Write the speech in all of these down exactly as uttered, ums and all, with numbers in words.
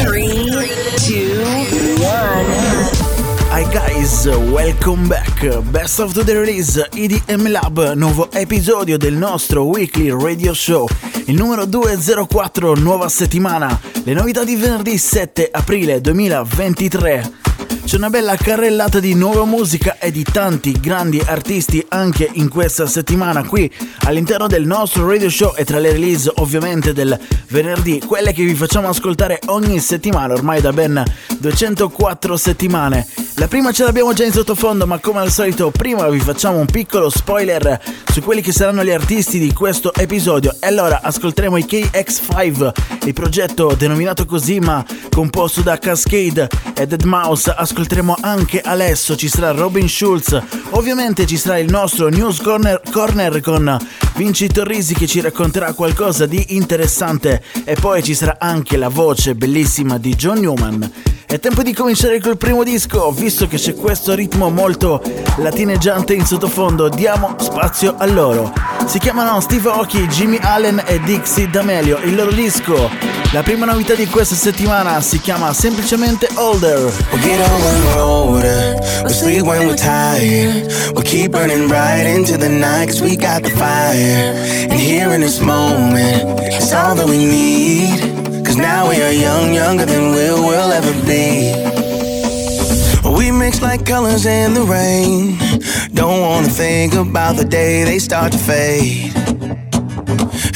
Three, two, one. Hi guys, welcome back. Best of the Release, E D M Lab, nuovo episodio del nostro weekly radio show. Il numero duecentoquattro, nuova settimana. Le novità di venerdì sette aprile duemilaventitré. C'è una bella carrellata di nuova musica e di tanti grandi artisti anche in questa settimana qui all'interno del nostro radio show, e tra le release ovviamente del venerdì, quelle che vi facciamo ascoltare ogni settimana ormai da ben duecentoquattro settimane. La prima ce l'abbiamo già in sottofondo, ma come al solito prima vi facciamo un piccolo spoiler su quelli che saranno gli artisti di questo episodio. E allora ascolteremo i K X cinque, il progetto denominato così ma composto da Kaskade e Deadmau five. Ascolteremo anche Alesso, ci sarà Robin Schulz, ovviamente ci sarà il nostro News Corner, Corner con Vinci Torrisi che ci racconterà qualcosa di interessante, e poi ci sarà anche la voce bellissima di John Newman. È tempo di cominciare col primo disco, visto che c'è questo ritmo molto latineggiante in sottofondo, diamo spazio a loro. Si chiamano Steve Aoki, Jimmy Allen e Dixie D'Amelio, il loro disco. La prima novità di questa settimana si chiama semplicemente Older. We'll get on when we're older, we'll sleep when we're tired, we'll keep burning right into the night cause we got the fire, and here in this moment it's all that we need. Now we are young, younger than we'll, we'll ever be. We mix like colors in the rain. Don't wanna think about the day they start to fade.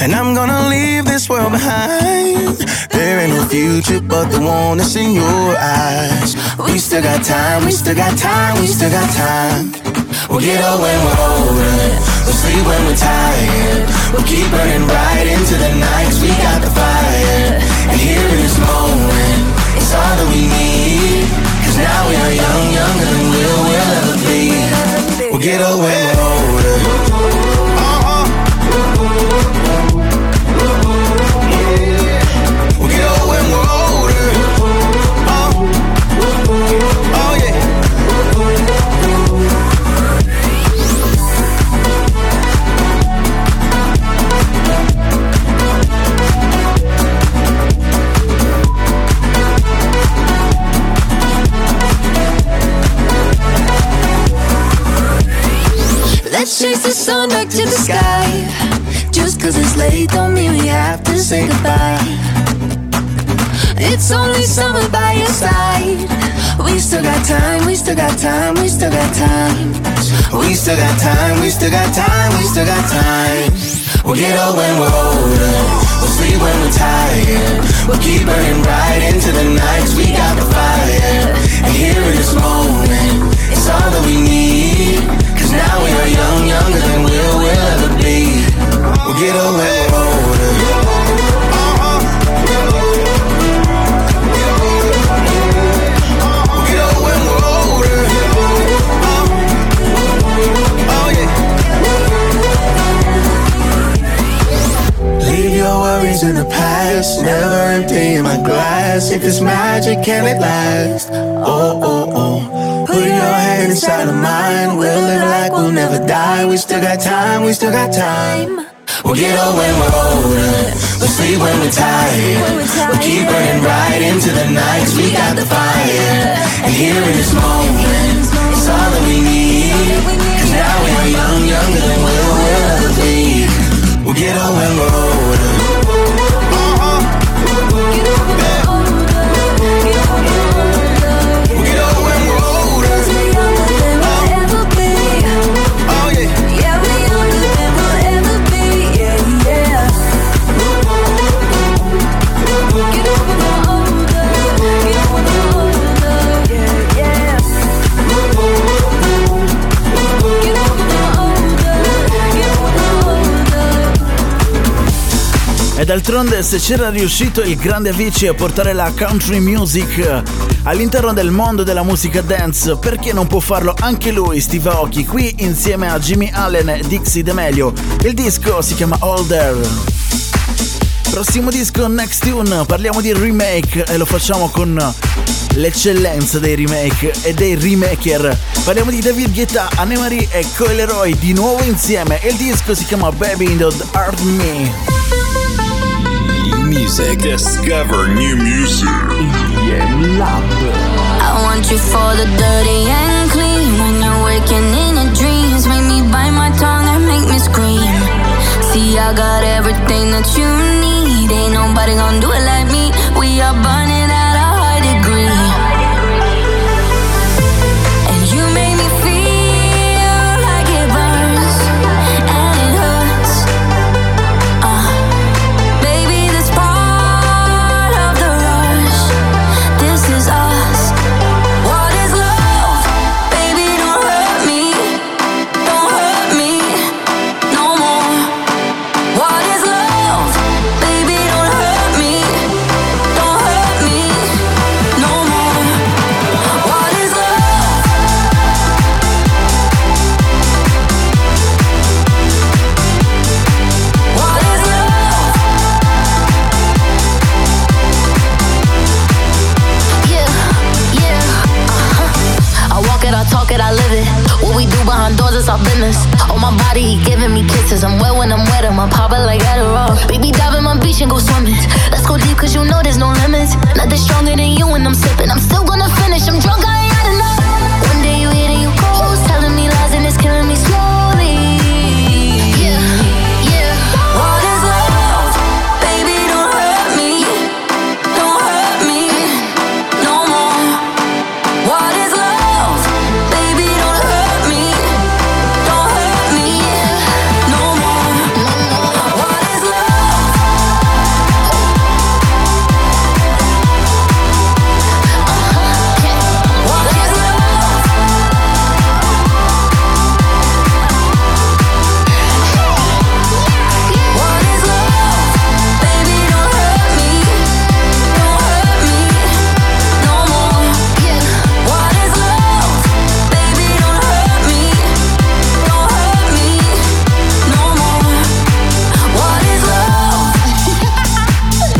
And I'm gonna leave this world behind. There ain't no future but the one that's in your eyes. We still got time, we still got time, we still got time. We'll get old when we're older, we'll sleep when we're tired, we'll keep burning right into the night cause we got the fire, and here in this moment, it's all that we need. Cause now we are young, younger than we'll, we'll ever be. We'll get old when we're older. Uh-huh. We'll get old when we're older. Uh-huh. Oh yeah. Let's chase the sun back to the sky. Just cause it's late don't mean we have to say goodbye. It's only summer by your side. We still got time, we still got time, we still got time. We still got time, we still got time, we still got time. We'll get old when we're older, we'll sleep when we're tired, we'll keep burning right into the nights. We got the fire, and here in this moment, it's all that we need. Now we are young, younger than we'll, we'll ever be. We'll get old when we're older. We'll get old when we're older. Oh yeah. Leave your worries in the past, never emptying my glass. If it's magic, can it last? Oh, oh, oh. Put your hand inside of mine. We'll live like we'll never die. We still got time, we still got time. We'll get old when we're older, we'll sleep when we're tired, we'll keep burning right into the night cause we got the fire, and here in this moment, it's all that we need. Cause now we are young, younger than we'll, we'll ever be. We'll get old when we're older. We'll get old when we're older. Get over the older, get over the older, yeah, yeah. d'altronde se c'era riuscito il grande Avicii a portare la country music all'interno del mondo della musica dance, perché non può farlo anche lui, Steve Aoki, qui insieme a Jimmy Allen e Dixie D'Amelio. Il disco si chiama Older. Prossimo disco, Next Tune, parliamo di remake e lo facciamo con l'eccellenza dei remake e dei remaker. Parliamo di David Guetta, Anne-Marie e Coeleroi di nuovo insieme. Il disco si chiama Baby Don't Hurt Me. Music. Discover new music. E D M Lab. I want you for the dirty and clean. When you're waking in your dreams, make me bite my tongue and make me scream. See, I got everything that you need. Ain't nobody gonna do it like me. We are burning at a high degree. And you make me feel like it burns and it hurts. Uh Oh, my body, he giving me kisses. I'm wet when I'm wet, I'm popping like Adderall. Baby, dive in my beach and go swimming. Let's go deep, cause you know there's no limits. Nothing stronger than you when I'm sipping. I'm still gonna finish, I'm drunk, I ain't had enough. One day you hit and you close, telling me lies and it's killing me slowly.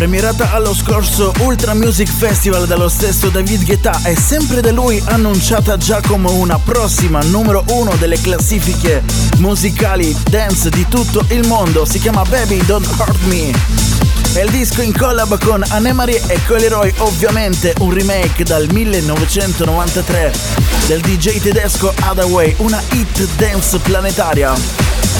Premierata allo scorso Ultra Music Festival dallo stesso David Guetta e sempre da lui annunciata già come una prossima numero uno delle classifiche musicali dance di tutto il mondo, si chiama Baby Don't Hurt Me. È il disco in collab con Anne-Marie e Coeleroi, ovviamente un remake dal millenovecentonovantatré del D J tedesco Haddaway, una hit dance planetaria.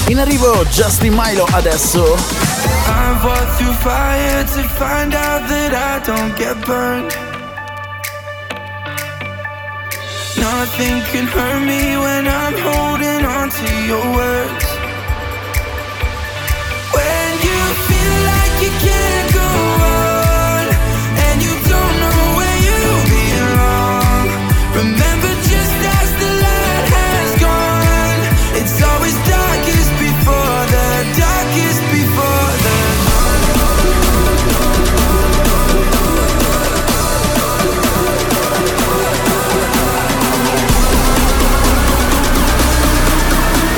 In arrivo Justin Milo adesso. I've walked through fire to find out that I don't get burned. Nothing can hurt me when I'm holding on to your words. When you feel like you can't go on and you don't know where you belong, remember just as the light has gone, it's always darkest before the darkest before the dawn.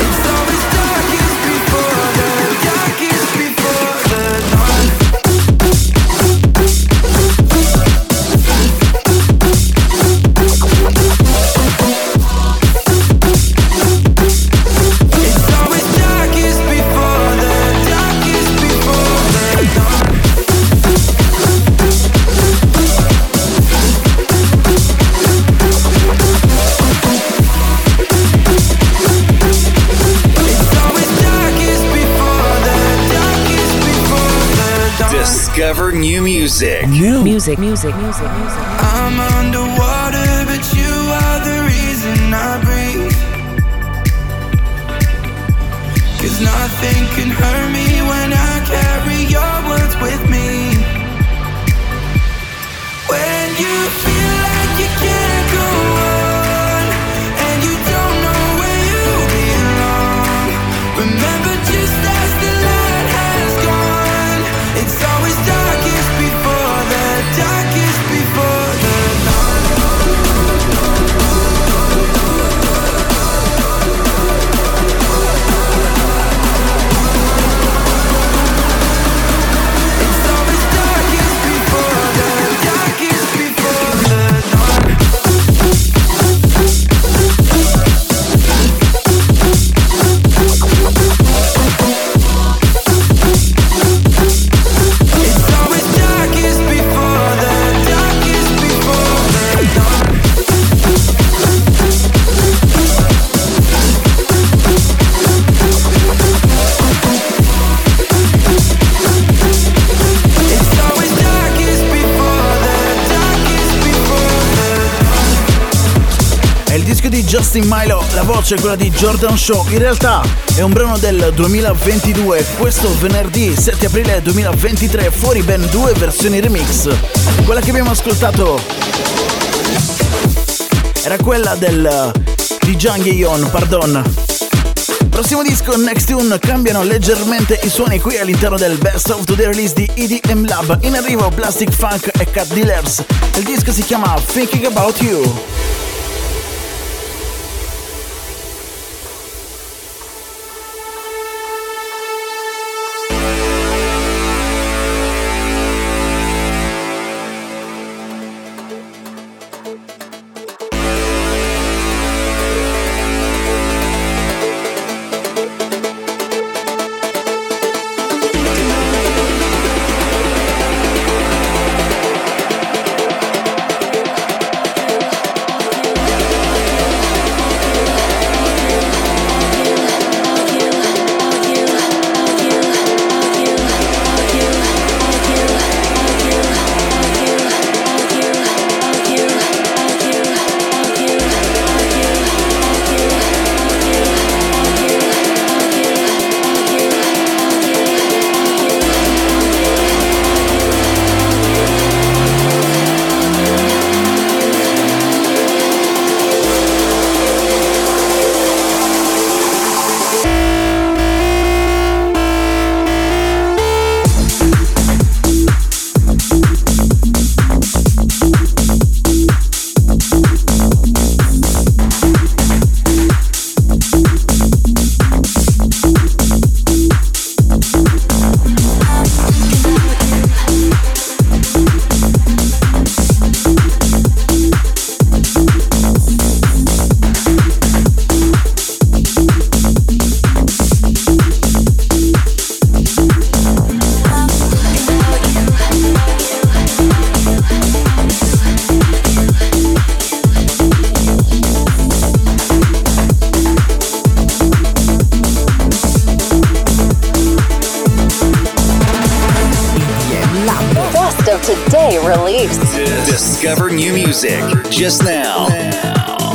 It's always darkest before the darkest before the dawn. It's always darkest before the darkest before the dawn. It's always darkest before the darkest before the dawn. Discover new music. New music, music, music, music. I'm underwater, but you are the reason I breathe. Cause nothing can hurt me when I carry your words with me. When you feel like you can't go on, and you don't know where you belong, remember just as the light has gone, it's all è il disco di Justin Milo, la voce è quella di Jordan Shaw. In realtà è un brano del duemilaventidue, questo venerdì sette aprile duemilaventitré, fuori ben due versioni remix. Quella che abbiamo ascoltato era quella del di Jean Gaillon, pardon. Prossimo disco, Next Tune, cambiano leggermente i suoni qui all'interno del Best of Today Release di E D M Lab. In arrivo Plastic Funk e Cut Dealers. Il disco si chiama Thinking About You. Discover new music just now,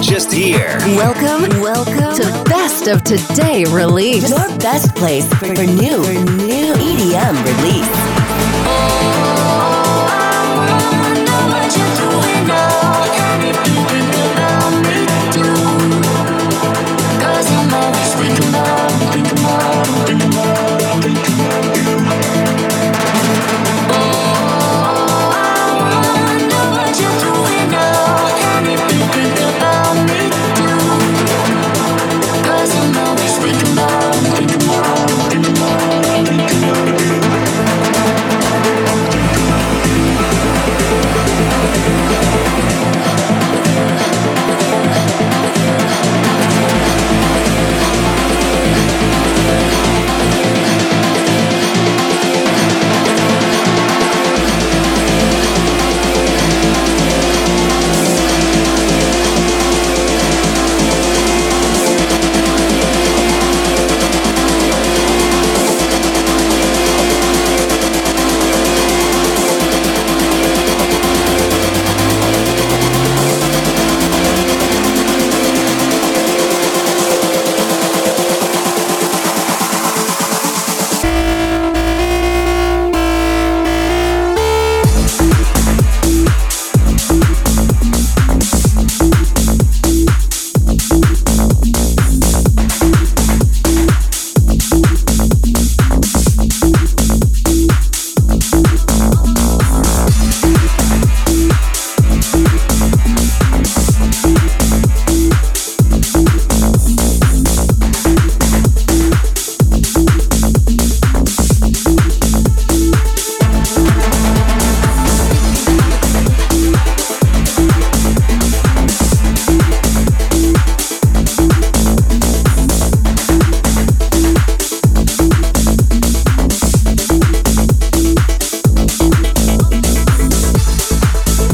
just here. Welcome, welcome to Best of Today Release, your best place for, for new, for new E D M release. Oh, I wanna know what you're doing now. Can it be thinking about me too? 'Cause I'm always thinking about, thinking about, thinking about, thinking about you. Oh.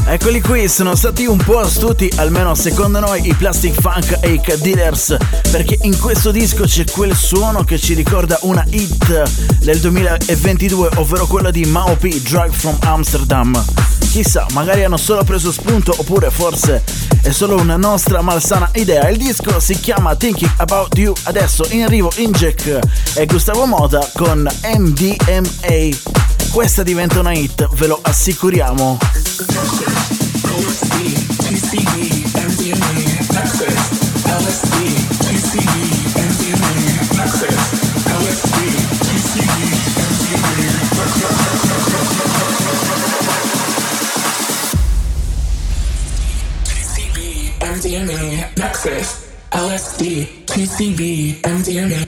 Eccoli qui, sono stati un po' astuti, almeno secondo noi, i Plastic Funk e i Cut Dealers, perché in questo disco c'è quel suono che ci ricorda una hit del duemilaventidue, ovvero quella di Mau P, Drive from Amsterdam. chissà, magari hanno solo preso spunto, oppure forse è solo una nostra malsana idea. Il disco si chiama Thinking About You. Adesso in arrivo Ingek e Gustavo Mota con M D M A. Questa diventa una hit, ve lo assicuriamo. M D M A, Nexus, L S D, P C B, M D M A.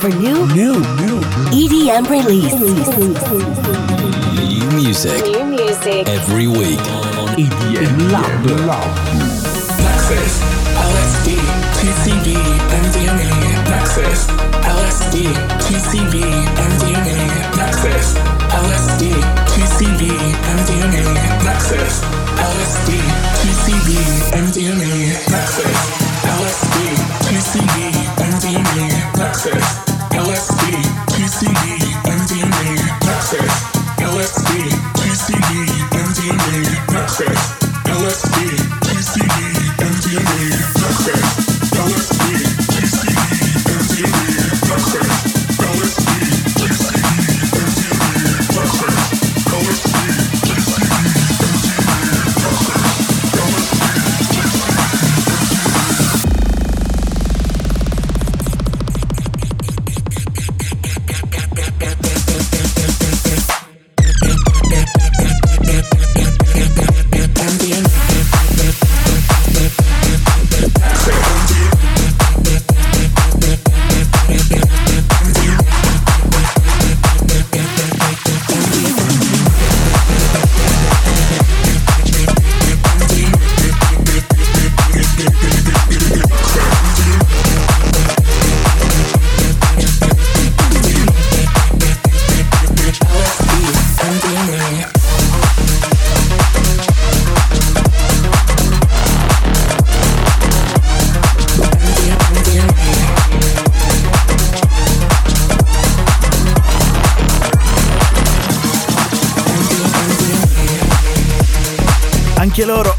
For new, new, new E D M release. New music. New music. Every week on E D M Lab. Nexus, L S D, P C B, M D M A. Nexus, L S D, P C B, M D M A. Nexus, L S D, P C B, M D M A. Nexus, L S D, P C B, M D M A. Nexus, L S D, P C B, M D M A. Nexus. L S D, P C B, M D M A, Nexus. L S D, P C B, M D M A, Nexus. L S D, P C B, M D M A, Nexus. L S D, P C B, M D M A, Nexus. L S D, P C B, M D M A, Nexus. L S D, P C B, M D M A, Nexus. L S D, P C B,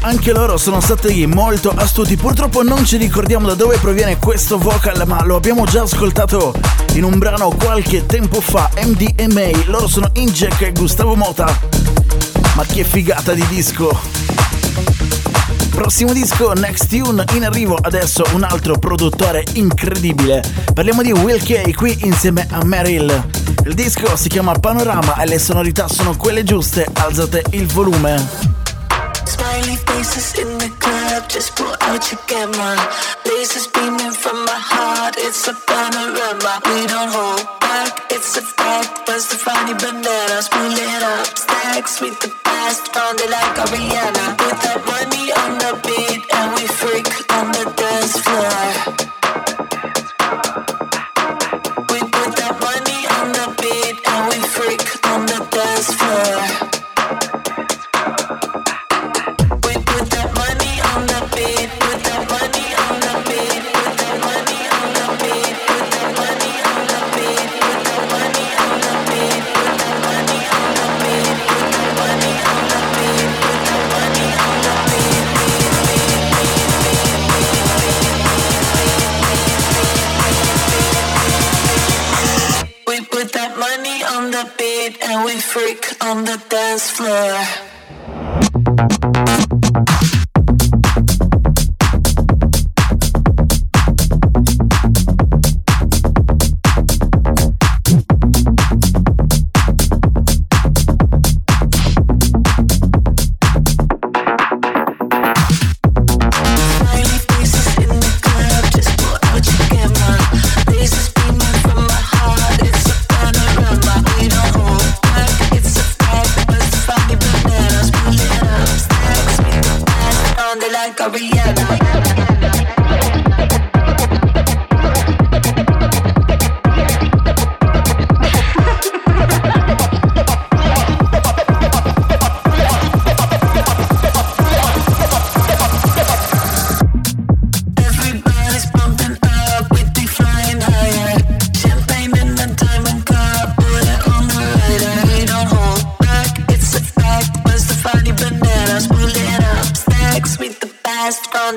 Anche loro sono stati molto astuti. Purtroppo non ci ricordiamo da dove proviene questo vocal, ma lo abbiamo già ascoltato in un brano qualche tempo fa. M D M A, loro sono Ingek e Gustavo Mota. Ma che figata di disco! Prossimo disco, Next Tune, in arrivo adesso un altro produttore incredibile. Parliamo di Will K, qui insieme a Merrill. Il disco si chiama Panorama e le sonorità sono quelle giuste. Alzate il volume. Smiley faces in the club, just pull out your camera. Lasers beaming from my heart, it's a panorama. We don't hold back, it's a fact. Bust the funny bananas, pull it up. Stacks with the past, found it like Ariana. Put that money on the beat, and we freak on the dance floor. We put that money on the beat, and we freak on the dance floor. And we freak on the dance floor.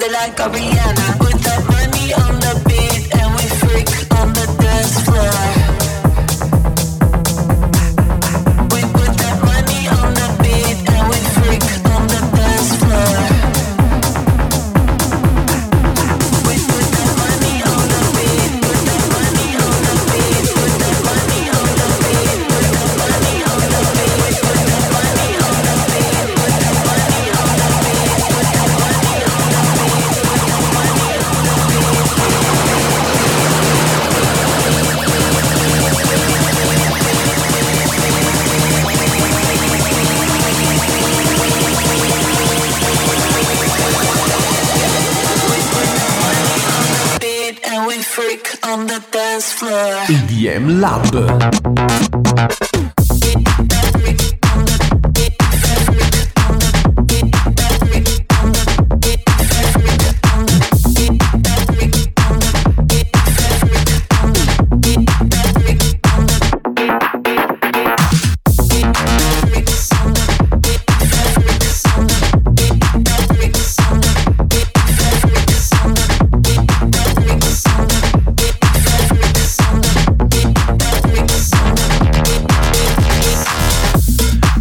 it like a Rihanna. Put the money on the beat and we freak on the dance floor. E D M Lab.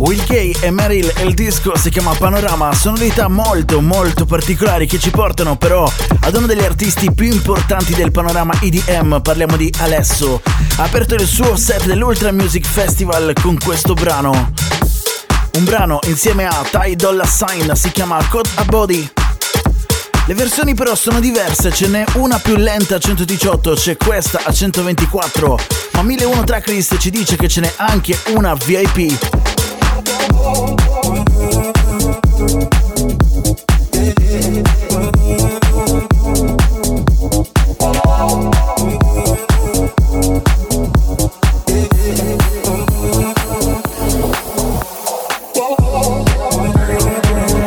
Will K e Merrill e il disco si chiama Panorama, sonorità molto molto particolari che ci portano però ad uno degli artisti più importanti del panorama E D M, parliamo di Alesso. Ha aperto il suo set dell'Ultra Music Festival con questo brano, un brano insieme a Ty Dolla Sign, si chiama Caught a Body. Le versioni però sono diverse, ce n'è una più lenta a centodiciotto, c'è questa a centoventiquattro, ma mille e uno Tracklist ci dice che ce n'è anche una V I P.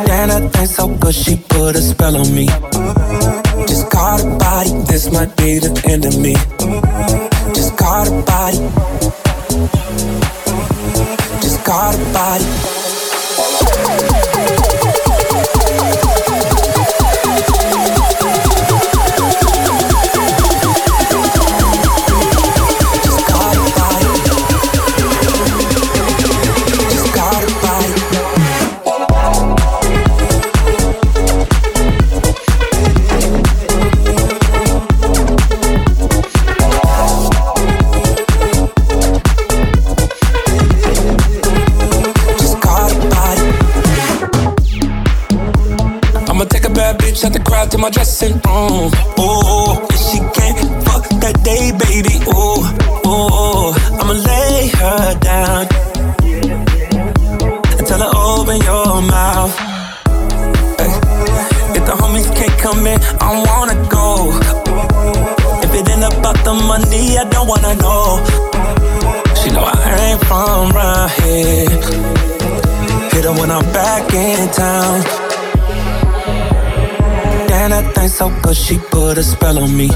And I think so, but she put a spell on me. Just caught a body, this might be the end of me. Just caught a body. Just caught a body. To my dressing room, oh, and she can't fuck that day, baby. Oh, oh, I'ma lay her down and tell her open your mouth. Hey. If the homies can't come in, I don't wanna go. If it ain't about the money, I don't wanna know. She know I ain't from round here. Hit her when I'm back in town. And I think so, cause she put a spell on me.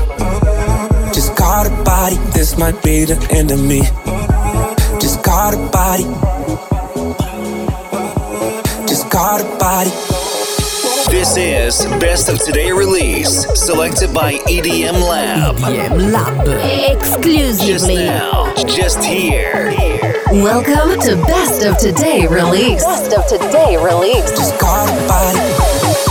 Just caught a body, this might be the end of me. Just caught a body. Just caught a body. This is Best of Today Release, selected by E D M Lab. E D M Lab. Exclusively. Just now, just here. Welcome to Best of Today Release. Best of Today Release. Just caught a body. Just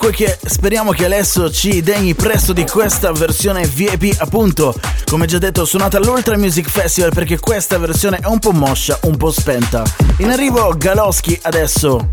Comunque che speriamo che Alesso ci degni presto di questa versione V I P, appunto, come già detto, suonata all'Ultra Music Festival, perché questa versione è un po' moscia, un po' spenta. In arrivo Galoschi adesso.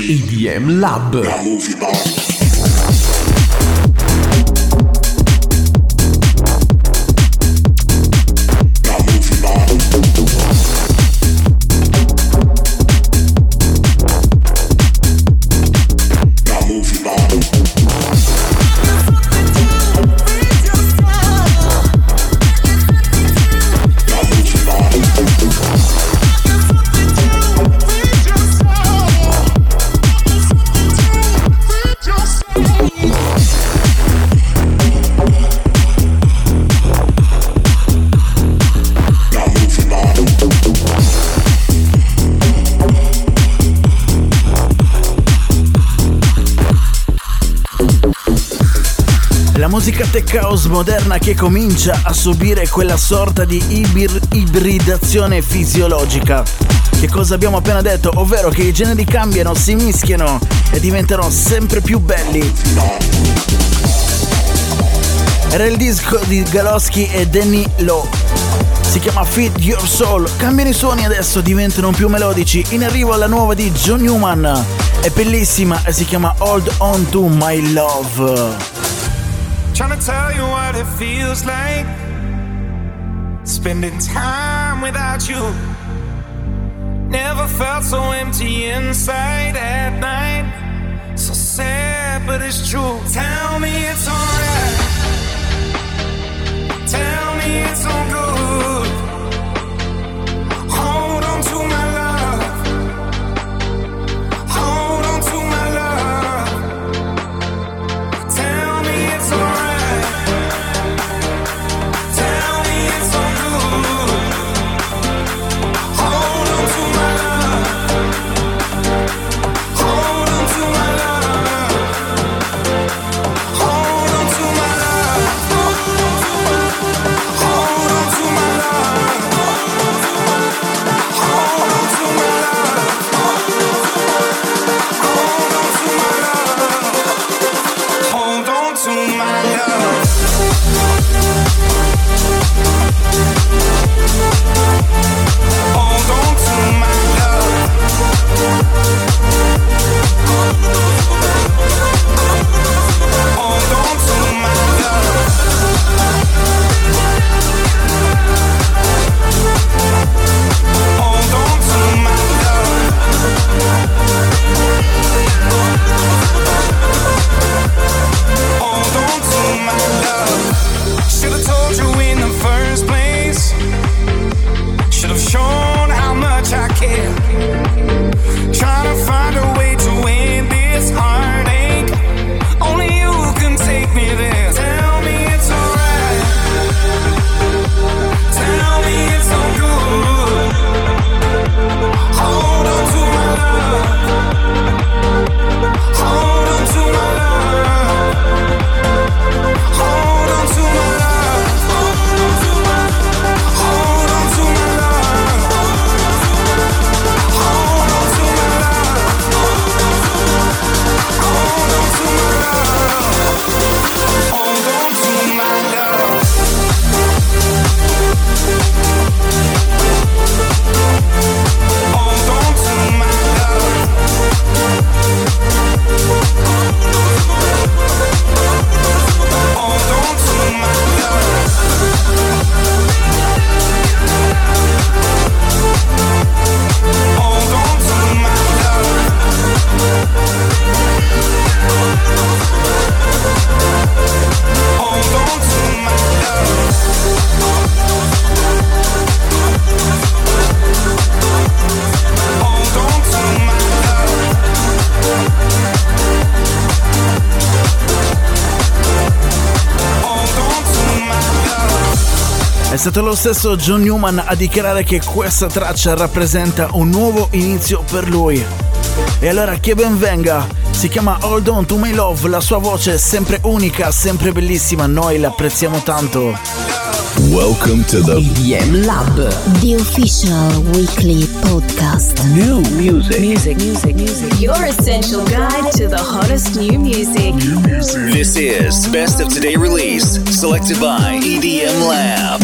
E D M Lab. Musica tech house moderna che comincia a subire quella sorta di ibir- ibridazione fisiologica. Che cosa abbiamo appena detto? Ovvero che i generi cambiano, si mischiano e diventano sempre più belli. Era il disco di Galoschi e Danny Lowe. Si chiama Feed Your Soul. Cambiano i suoni adesso, diventano più melodici. In arrivo alla nuova di John Newman. È bellissima e si chiama Hold On To My Love. Trying to tell you what it feels like, spending time without you. Never felt so empty inside at night. So sad, but it's true. Tell me it's alright. Tell me it's all good. Hold on to my love. Hold on to my love. Tell me it's alright. Hold on. stato lo stesso John Newman a dichiarare che questa traccia rappresenta un nuovo inizio per lui. E allora che ben venga, si chiama Hold On To My Love, la sua voce è sempre unica, sempre bellissima, noi l'apprezziamo tanto. Welcome to the E D M Lab, the official weekly podcast. New music. Music, music, music. Your essential guide to the hottest new music. New music. This is Best of Today Release, selected by E D M Lab.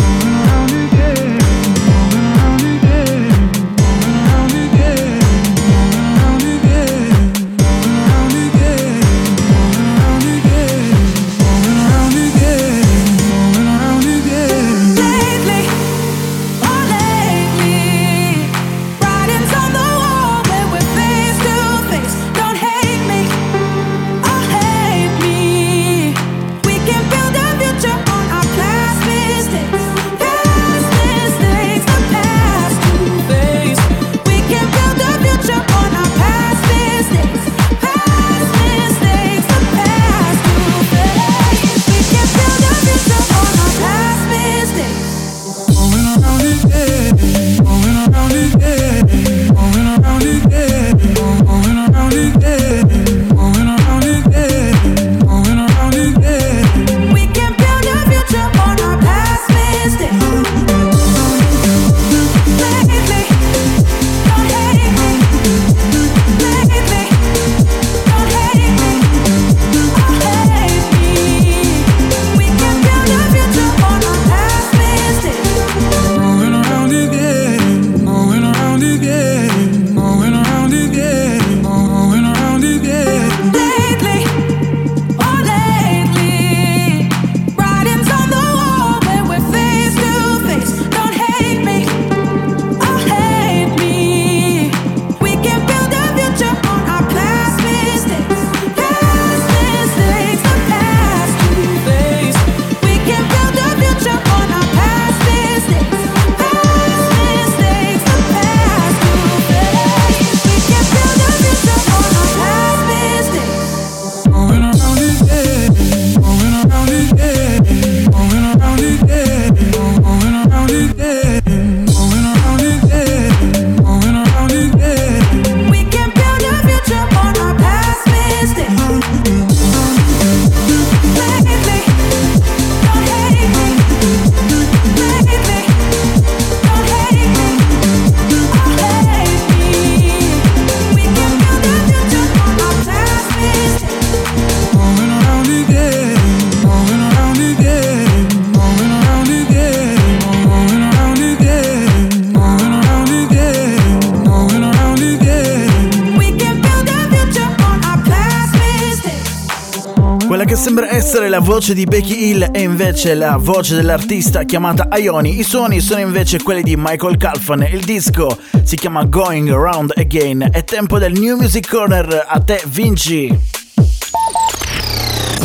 La voce di Becky Hill è invece la voce dell'artista chiamata Ioni. I suoni sono invece quelli di Michael Calfan. Il disco si chiama Going Round Again. È tempo del New Music Corner. A te, Vinci.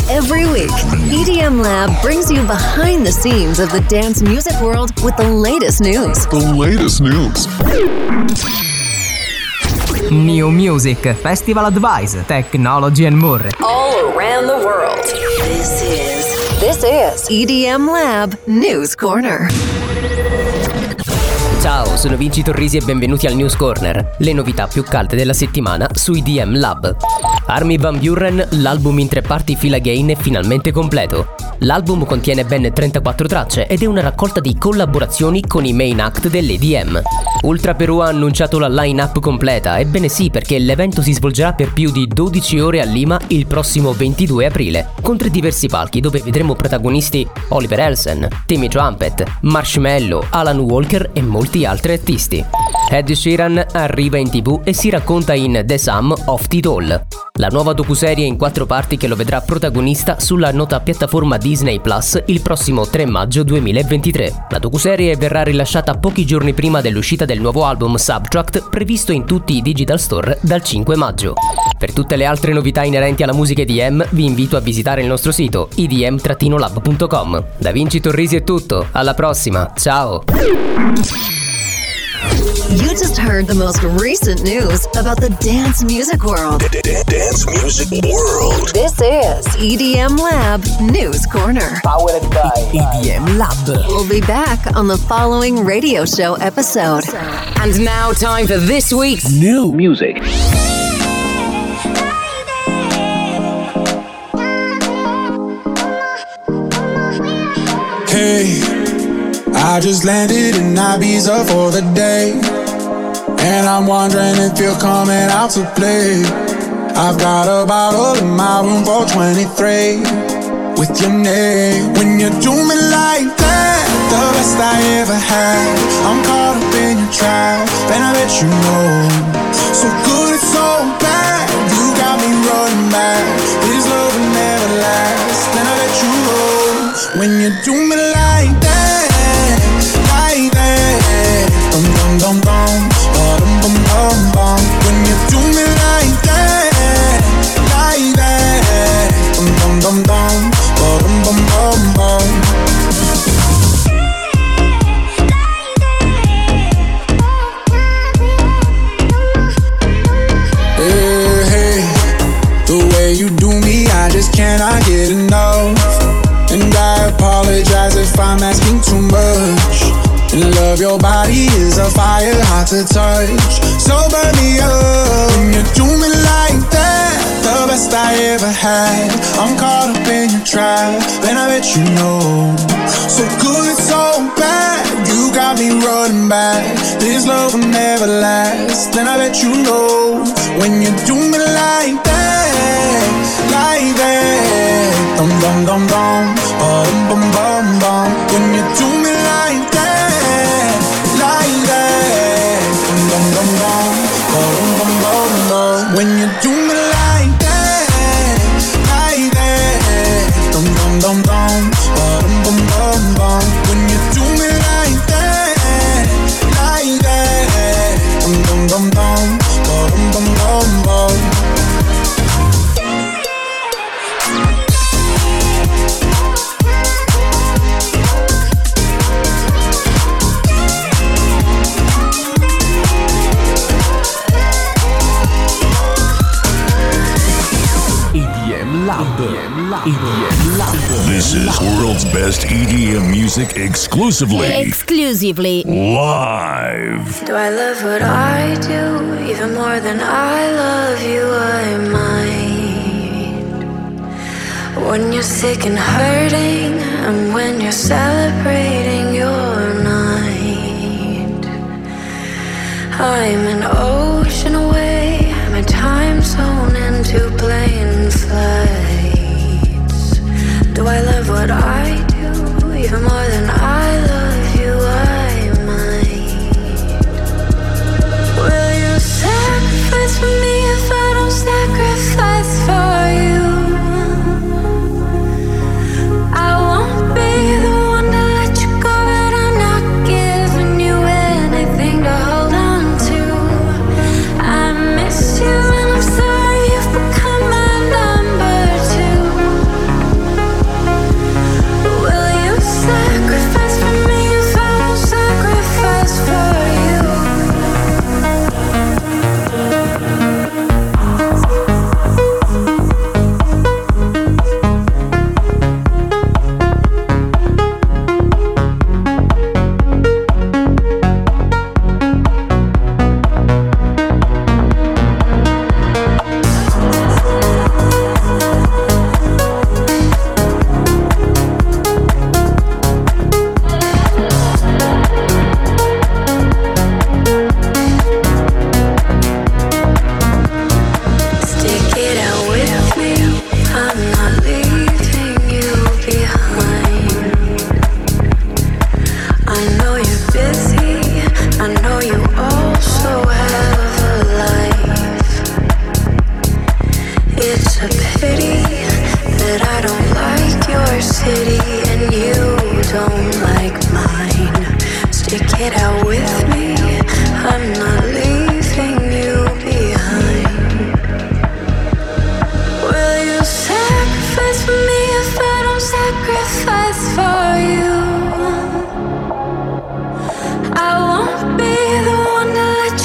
Every week, E D M Lab brings you behind the scenes of the dance music world with the latest news. The latest news. New Music, Festival Advice, Technology and more. All around the world. This is, this is E D M Lab News Corner. Ciao, sono Vinci Torrisi e benvenuti al News Corner, le novità più calde della settimana su E D M Lab. Army Van Buren, l'album in tre parti Feel Again è finalmente completo. L'album contiene ben trentaquattro tracce ed è una raccolta di collaborazioni con i main act dell'E D M. Ultra Perù ha annunciato la line-up completa, ebbene sì, perché l'evento si svolgerà per più di dodici ore a Lima il prossimo ventidue aprile, con tre diversi palchi dove vedremo protagonisti Oliver Elsen, Timmy Trumpet, Marshmello, Alan Walker e molti altri artisti. Ed Sheeran arriva in tv e si racconta in The Sum of It All, la nuova docuserie in quattro parti che lo vedrà protagonista sulla nota piattaforma Disney Plus il prossimo tre maggio duemilaventitré. La docuserie verrà rilasciata pochi giorni prima dell'uscita del nuovo album Subtract, previsto in tutti i digital store dal cinque maggio. Per tutte le altre novità inerenti alla musica E D M vi invito a visitare il nostro sito e d m trattino lab punto com. Da Vinci Torrisi è tutto, alla prossima, ciao! You just heard the most recent news about the dance music world. Dance music world. This is E D M Lab News Corner. Powered by E D M Lab. We'll be back on the following radio show episode. And now time for this week's new music. Hey, I just landed in Ibiza for the day, and I'm wondering if you're coming out to play. I've got a bottle in my room for twenty-three with your name. When you do me like that, the best I ever had. I'm caught up in your trap, and I bet you know. So good and so bad, you got me running back. This love will never last, and I bet you know. When you do me like that, like that, dum dum dum dum, dum dum dum dum. When you do me like that, like that, dum dum dum dum, dum dum dum dum. Hey, hey, the way you do me, I just cannot get enough. And I apologize if I'm asking too much. And love, your body is a fire hot to touch. So burn me up. When you do me like that, the best I ever had. I'm caught up in your trap, and I bet you know. So good and so bad, you got me running back. This love will never last, and I bet you know. When you do me like that, like that, dum dum dum dum. Bum bum bum bum. When you do me like that, like that, bum bum bum bum, bum bum bum bum. When you do me like that, like that, dum dum dum dum, bum bum bum bum. When you do me like that, like that, dum dum dum dum, bum bum bum bum. This is world's best E D M music exclusively. Exclusively. Live. Do I love what I do even more than I love you? I might. When you're sick and hurting, and when you're celebrating your night, I'm an ocean away, my time zone into plane flight. Do I love what I do even more than I love you? I might. Will you sacrifice for me if I don't sacrifice for you? I won't be the one to let you go, but I'm not giving you anything to hold on to. I miss you and I'm sorry you've become my number two. Sacrifice for me if I won't sacrifice for you. I won't be the one to let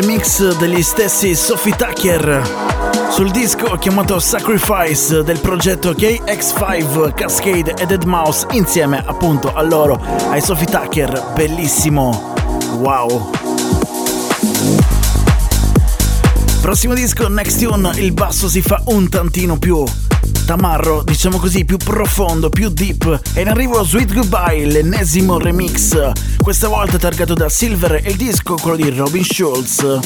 remix degli stessi Sophie Tucker sul disco chiamato Sacrifice del progetto K X cinque, Kaskade e Deadmau5 insieme appunto a loro, ai Sophie Tucker, bellissimo, wow. Prossimo disco, Next Tune, il basso si fa un tantino più tamarro, diciamo così, più profondo, più deep, e in arrivo Sweet Goodbye, l'ennesimo remix, questa volta targato da Silver, e il disco quello di Robin Schulz.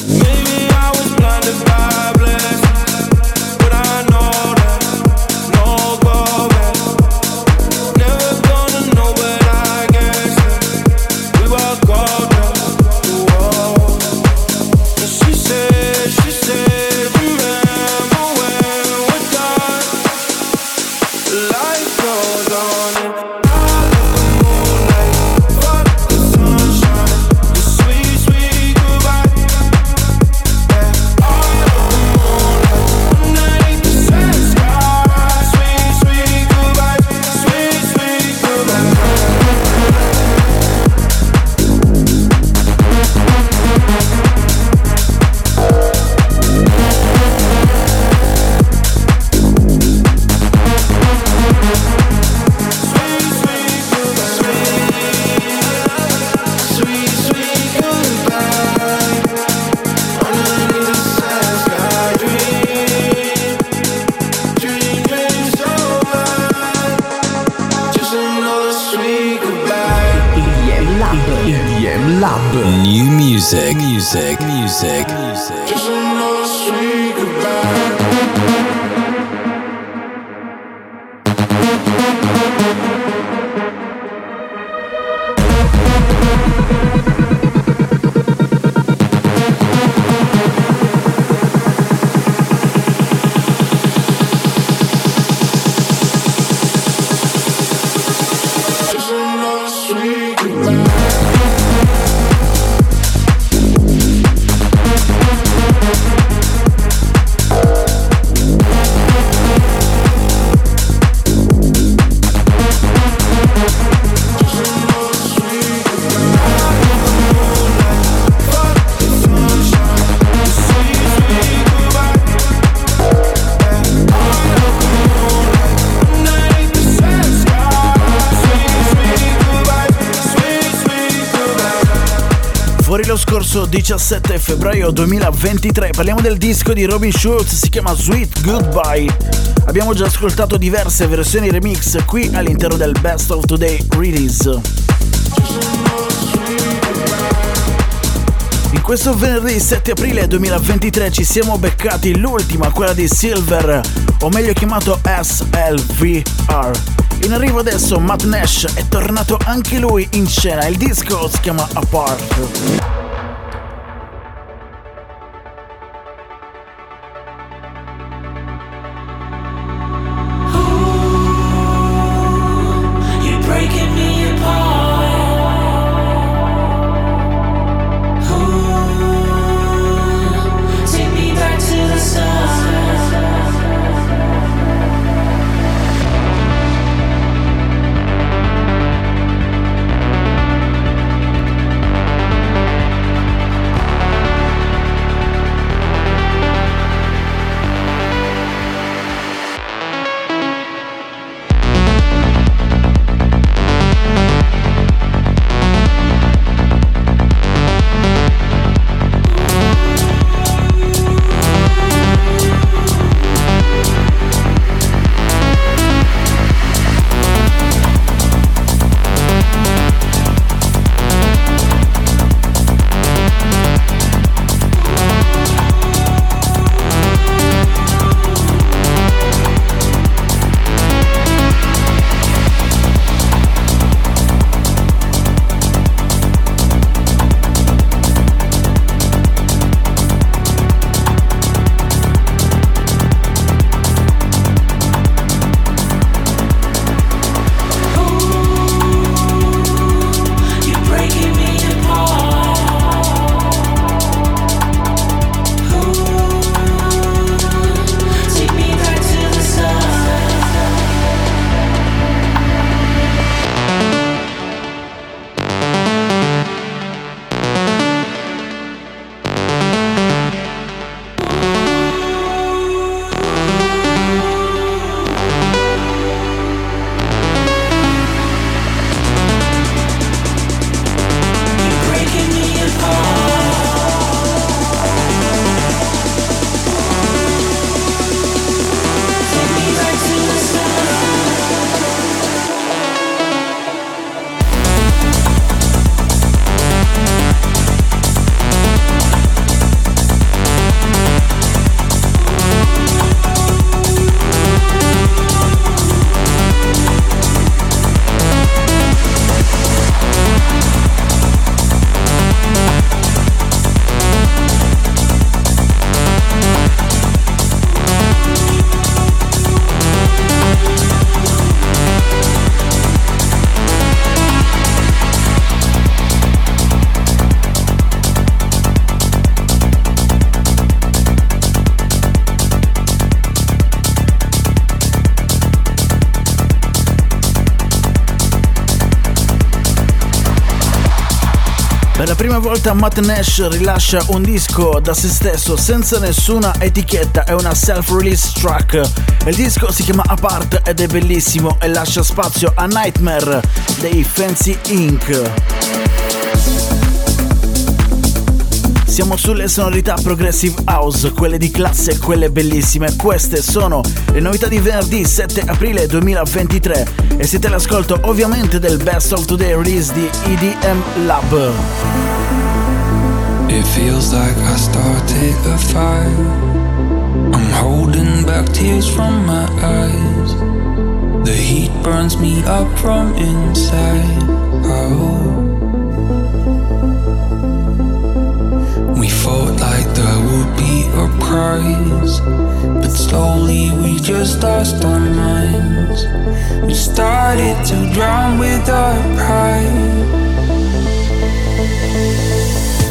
Music, music, music. Just another sweet goodbye. diciassette febbraio duemilaventitré, parliamo del disco di Robin Schulz, si chiama Sweet Goodbye. Abbiamo già ascoltato diverse versioni remix qui all'interno del Best of Today release. In questo venerdì sette aprile duemilaventitré ci siamo beccati l'ultima, quella di Silver, o meglio chiamato S L V R. In arrivo adesso Matt Nash, è tornato anche lui in scena, il disco si chiama Apart. Per la prima volta Matt Nash rilascia un disco da se stesso senza nessuna etichetta, è una self-release track. Il disco si chiama Apart ed è bellissimo e lascia spazio a Nightmare dei Fancy Incorporated. Siamo sulle sonorità progressive house, quelle di classe e quelle bellissime. Queste sono le novità di venerdì sette aprile duemilaventitré e siete all'ascolto ovviamente del Best of Today release di E D M Lab. It feels like I started a fire. I'm holding back tears from my eyes. The heat burns me up from inside. Oh. We fought like there would be a prize, but slowly we just lost our minds. We started to drown with our pride.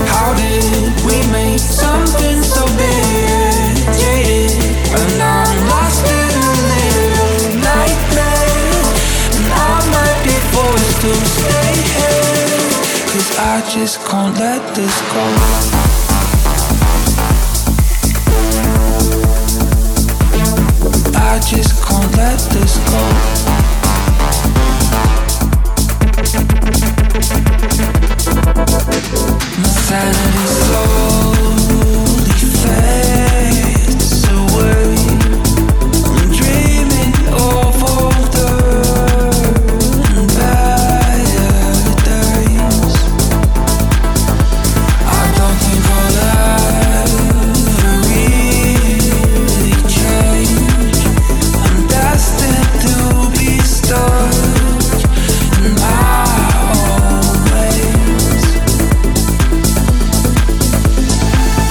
How did we make something so big? Jaded, and I'm lost in a little nightmare, and I might be forced to stay here, 'cause I just can't let this go. I just can't let this go. My sanity slowly fades away. I'm dreaming of older and better days. I don't think I'll ever really change. Destined to be stuck in my own ways.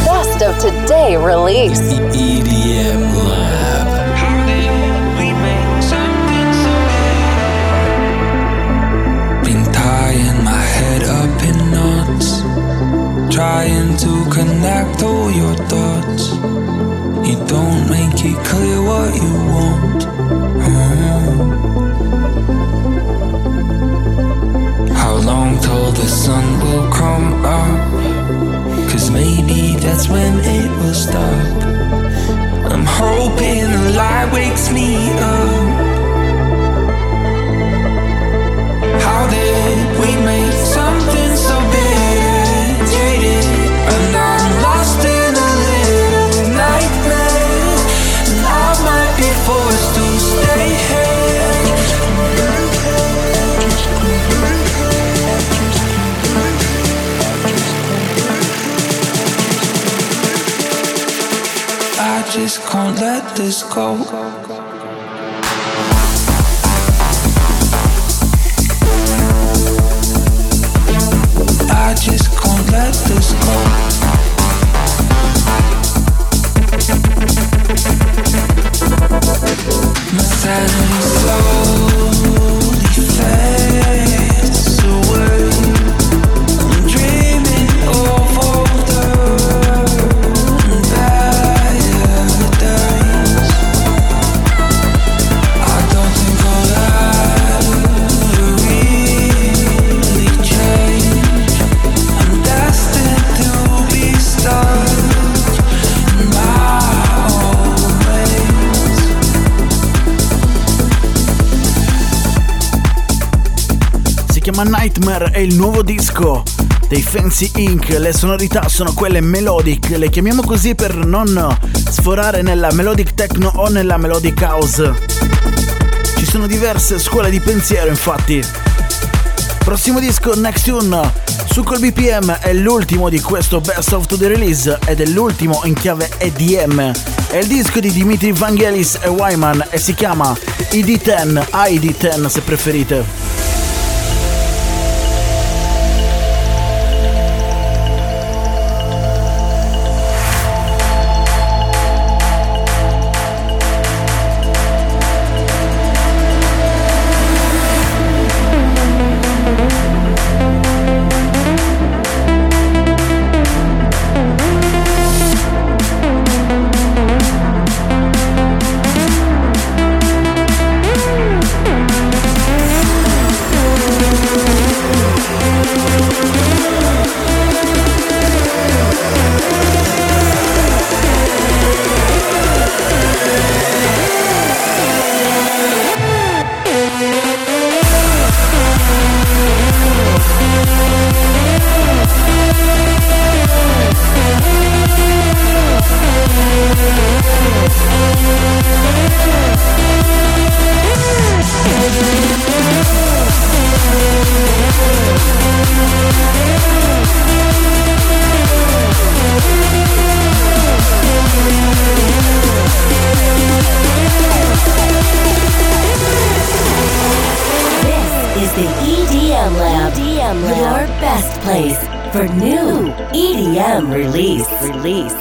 Best of Today release. E D M Lab. How did we make something so bad? Been tying my head up in knots, trying to connect all your thoughts. You don't make it clear what you want. Mm-hmm. How long till the sun will come up? 'Cause maybe that's when it will stop. I'm hoping the light wakes me up. How did we make something so bad? Jaded, and I'm lost in a little nightmare. Be forced to stay here. I just can't let this go. I just can't let this go. My sanity slowly fades away. I'm dreaming of older and better days. I don't think I'll ever really change. I'm destined to be stuck. Si chiama Nightmare, è il nuovo disco dei Fancy Incorporated. Le sonorità sono quelle melodic, le chiamiamo così per non sforare nella melodic techno o nella melodic house. Ci sono diverse scuole di pensiero, infatti. Prossimo disco, Next Tune, su col B P M, è l'ultimo di questo Best of Today Release ed è l'ultimo in chiave E D M. È il disco di Dimitri Vangelis e Wyman e si chiama I D dieci, I D dieci se preferite. eyes for new E D M release. Release.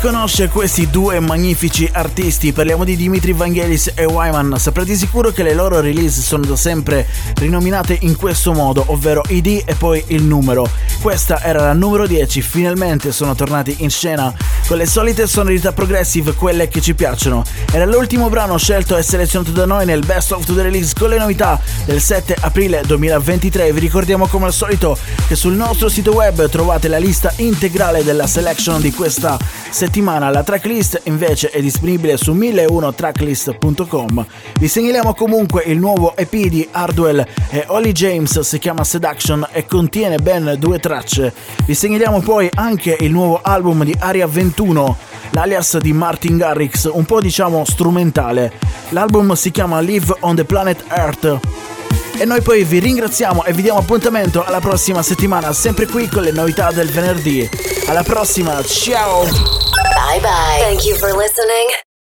Conosce questi due magnifici artisti, parliamo di Dimitri Vangelis e Wyman. Saprà di sicuro che le loro release sono da sempre rinominate in questo modo, ovvero I D e poi il numero. Questa era la numero dieci, finalmente sono tornati in scena con le solite sonorità progressive, quelle che ci piacciono. Era l'ultimo brano scelto e selezionato da noi nel Best of the Release con le novità del sette aprile duemilaventitré. Vi ricordiamo come al solito che sul nostro sito web trovate la lista integrale della selection di questa settimana. La tracklist invece è disponibile su mille e uno tracklist punto com. Vi segnaliamo comunque il nuovo E P di Hardwell e Holly James, si chiama Seduction e contiene ben due tracce. Vi segnaliamo poi anche il nuovo album di Area ventuno, l'alias di Martin Garrix, un po' diciamo strumentale. L'album si chiama Live on the Planet Earth. E noi poi vi ringraziamo e vi diamo appuntamento alla prossima settimana, sempre qui con le novità del venerdì. Alla prossima, ciao! Bye bye. Thank you for listening.